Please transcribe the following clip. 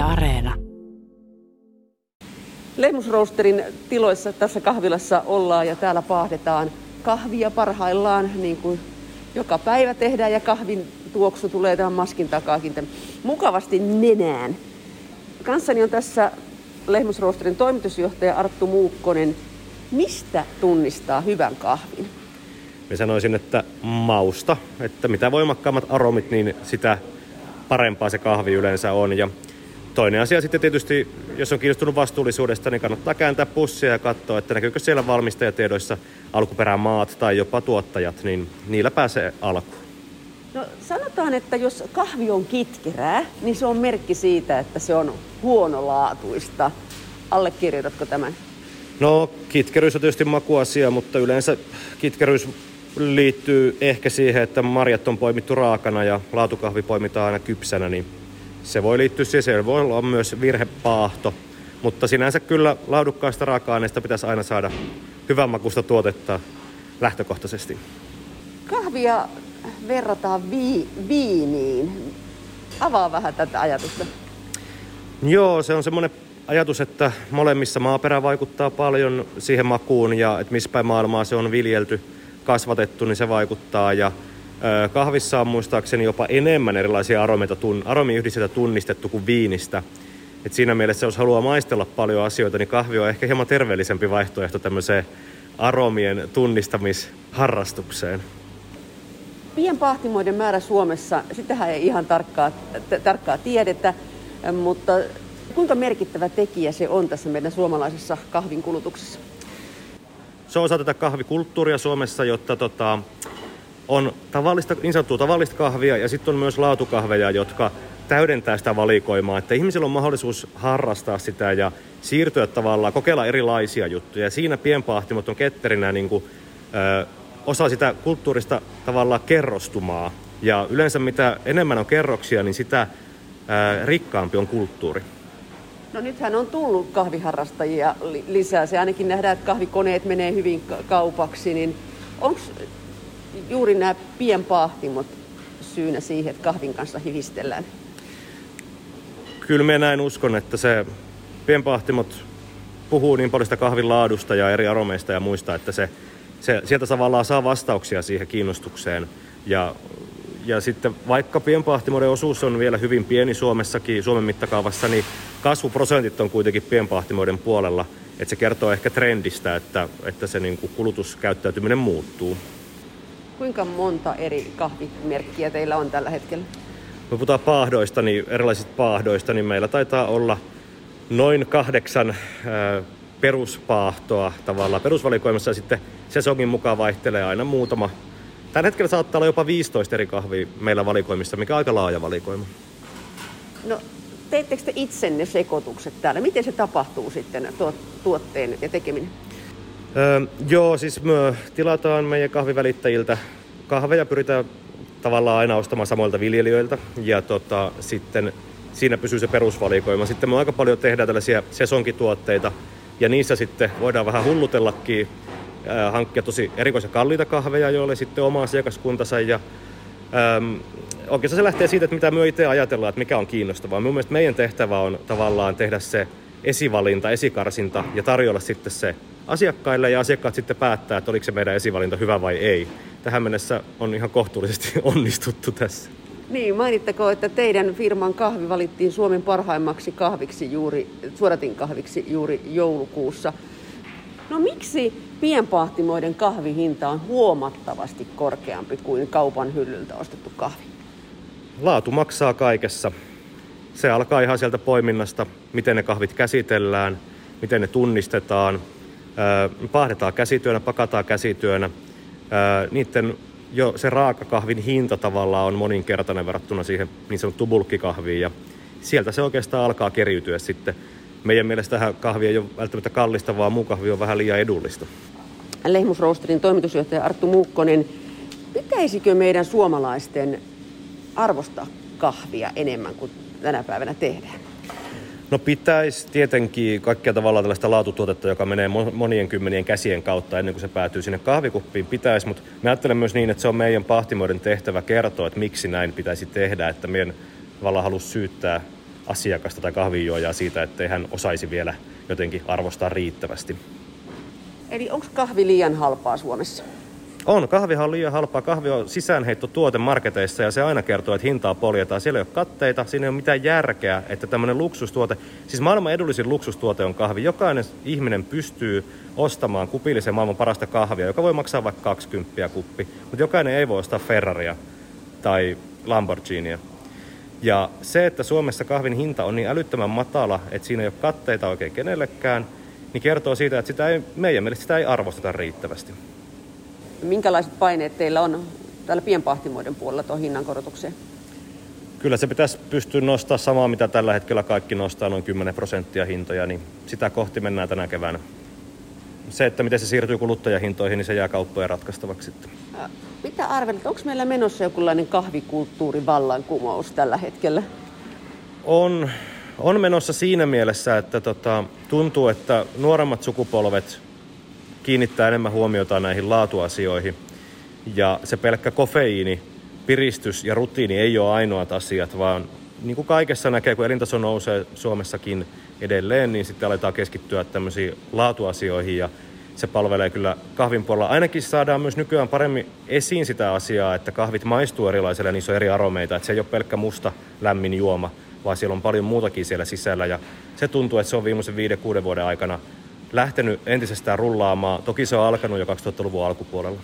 Yle Areena. Lehmus Roasterin tiloissa tässä kahvilassa ollaan ja täällä paahdetaan kahvia parhaillaan, niin kuin joka päivä tehdään, ja kahvin tuoksu tulee tämän maskin takaakin mukavasti nenään. Kanssani on tässä Lehmus Roasterin toimitusjohtaja Arttu Muukkonen. Mistä tunnistaa hyvän kahvin? Mä sanoisin, että mausta. Että mitä voimakkaammat aromit, niin sitä parempaa se kahvi yleensä on. Ja toinen asia sitten tietysti, jos on kiinnostunut vastuullisuudesta, niin kannattaa kääntää pussia ja katsoa, että näkyykö siellä valmistajatiedoissa alkuperämaat tai jopa tuottajat, niin niillä pääsee alkuun. No, sanotaan, että jos kahvi on kitkerää, niin se on merkki siitä, että se on huonolaatuista. Allekirjoitatko tämän? No, kitkeryys on tietysti makuasia, mutta yleensä kitkeryys liittyy ehkä siihen, että marjat on poimittu raakana ja laatukahvi poimitaan aina kypsänä, niin se voi liittyä siihen. Se voi olla myös virhepaahto, mutta sinänsä kyllä laadukkaasta raaka-aineesta pitäisi aina saada hyvän makuista tuotetta lähtökohtaisesti. Kahvia verrataan viiniin. Avaa vähän tätä ajatusta. Joo, se on semmoinen ajatus, että molemmissa maaperä vaikuttaa paljon siihen makuun ja että missä päin maailmaa se on viljelty, kasvatettu, niin se vaikuttaa. Ja kahvissa on muistaakseni jopa enemmän erilaisia aromiyhdisteitä tunnistettu kuin viinistä. Et siinä mielessä, jos haluaa maistella paljon asioita, niin kahvi on ehkä hieman terveellisempi vaihtoehto tämmöiseen aromien tunnistamisharrastukseen. Pienpahtimoiden määrä Suomessa, sitähän ei ihan tarkkaa tiedetä, mutta kuinka merkittävä tekijä se on tässä meidän suomalaisessa kahvinkulutuksessa? Se on osa tätä kahvikulttuuria Suomessa, jotta on niin sanottua tavallista kahvia ja sitten on myös laatukahveja, jotka täydentää sitä valikoimaa. Että ihmisillä on mahdollisuus harrastaa sitä ja siirtyä tavallaan, kokeilla erilaisia juttuja. Ja siinä pienpaahtimot on ketterinä niin kuin, osa sitä kulttuurista tavallaan kerrostumaa. Ja yleensä mitä enemmän on kerroksia, niin sitä rikkaampi on kulttuuri. No nythän on tullut kahviharrastajia lisää. Se ainakin nähdään, että kahvikoneet menee hyvin kaupaksi. Niin onko juuri nämä pienpaahtimot syynä siihen, että kahvin kanssa hivistellään? Kyllä minä näin uskon, että se pienpaahtimot puhuu niin paljon sitä kahvin laadusta ja eri aromeista ja muista, että se sieltä tavallaan saa vastauksia siihen kiinnostukseen. Ja sitten vaikka pienpahtimoiden osuus on vielä hyvin pieni Suomessakin, Suomen mittakaavassa, niin kasvuprosentit on kuitenkin pienpahtimoiden puolella. Että se kertoo ehkä trendistä, että se niin kuin kulutuskäyttäytyminen muuttuu. Kuinka monta eri kahvimerkkiä teillä on tällä hetkellä? Me puhutaan paahdoista, niin erilaisista paahdoista, niin meillä taitaa olla noin 8 peruspaahtoa tavallaan perusvalikoimassa, ja sitten sesongin mukaan vaihtelee aina muutama. Tällä hetkellä saattaa olla jopa 15 eri kahvia meillä valikoimissa, mikä on aika laaja valikoima. No, teettekö te itse ne sekoitukset täällä? Miten se tapahtuu sitten tuotteen ja tekeminen? Joo, siis me tilataan meidän kahvivälittäjiltä kahveja, pyritään tavallaan aina ostamaan samoilta viljelijöiltä ja sitten siinä pysyy se perusvalikoima. Sitten me aika paljon tehdään tällaisia sesonkituotteita ja niissä sitten voidaan vähän hullutellakin, hankkia tosi erikoisia kalliita kahveja, joille sitten oma asiakaskuntansa. Ja, oikeastaan se lähtee siitä, että mitä me itse ajatellaan, että mikä on kiinnostavaa. Mun mielestä meidän tehtävä on tavallaan tehdä se esivalinta, esikarsinta ja tarjolla sitten se asiakkaille ja asiakkaat sitten päättää, että oliko se meidän esivalinta hyvä vai ei. Tähän mennessä on ihan kohtuullisesti onnistuttu tässä. Niin, mainittakoon, että teidän firman kahvi valittiin Suomen parhaimmaksi kahviksi suodatinkahviksi juuri joulukuussa. No miksi pienpahtimoiden kahvihinta on huomattavasti korkeampi kuin kaupan hyllyltä ostettu kahvi? Laatu maksaa kaikessa. Se alkaa ihan sieltä poiminnasta, miten ne kahvit käsitellään, miten ne tunnistetaan. Paahdetaan käsityönä, pakataan käsityönä. Niiden jo se raakakahvin hinta tavallaan on moninkertainen verrattuna siihen niin sanottuun bulkkikahviin. Ja sieltä se oikeastaan alkaa keriytyä sitten. Meidän mielestä kahvi ei ole välttämättä kallista, vaan muu kahvi on vähän liian edullista. Lehmus Roasterin toimitusjohtaja Arttu Muukkonen, pitäisikö meidän suomalaisten arvostaa kahvia enemmän kuin tänä päivänä tehdään? No pitäisi tietenkin kaikkia tavallaan tällaista laatutuotetta, joka menee monien kymmenien käsien kautta ennen kuin se päätyy sinne kahvikuppiin, pitäisi. Mutta mä ajattelen myös niin, että se on meidän pahtimoiden tehtävä kertoa, että miksi näin pitäisi tehdä, että meidän tavallaan halusi syyttää asiakasta tai kahvinjuojaa siitä, ettei hän osaisi vielä jotenkin arvostaa riittävästi. Eli onko kahvi liian halpaa Suomessa? On, kahvihan on liian halpaa. Kahvi on sisäänheitto tuote marketeissa ja se aina kertoo, että hintaa poljetaan. Siellä ei ole katteita, siinä ei ole mitään järkeä, että tämmöinen luksustuote, siis maailman edullisin luksustuote on kahvi. Jokainen ihminen pystyy ostamaan kupillisen maailman parasta kahvia, joka voi maksaa vaikka 20 kuppi, mutta jokainen ei voi ostaa Ferraria tai Lamborghiniä. Ja se, että Suomessa kahvin hinta on niin älyttömän matala, että siinä ei ole katteita oikein kenellekään, niin kertoo siitä, että meidän mielestä sitä ei arvosteta riittävästi. Minkälaiset paineet teillä on täällä pienpahtimoiden puolella tuon hinnankorotukseen? Kyllä se pitäisi pystyä nostamaan samaa, mitä tällä hetkellä kaikki nostaa, noin 10% hintoja, niin sitä kohti mennään tänä keväänä. Se, että miten se siirtyy kuluttajahintoihin, niin se jää kauppojen ratkaistavaksi sitten. Mitä arvelet, onko meillä menossa jokinlainen kahvikulttuurivallankumous tällä hetkellä? On menossa siinä mielessä, että tuntuu, että nuoremmat sukupolvet kiinnittää enemmän huomiota näihin laatuasioihin. Ja se pelkkä kofeiini, piristys ja rutiini ei ole ainoat asiat, vaan niin kuin kaikessa näkee, kun elintaso nousee Suomessakin edelleen, niin sitten aletaan keskittyä tämmöisiin laatuasioihin ja se palvelee kyllä kahvin puolella. Ainakin saadaan myös nykyään paremmin esiin sitä asiaa, että kahvit maistuu erilaisille ja niissä on eri aromeita. Että se ei ole pelkkä musta lämmin juoma, vaan siellä on paljon muutakin siellä sisällä ja se tuntuu, että se on viimeisen 5-6 vuoden aikana lähtenyt entisestään rullaamaan. Toki se on alkanut jo 2000-luvun alkupuolella.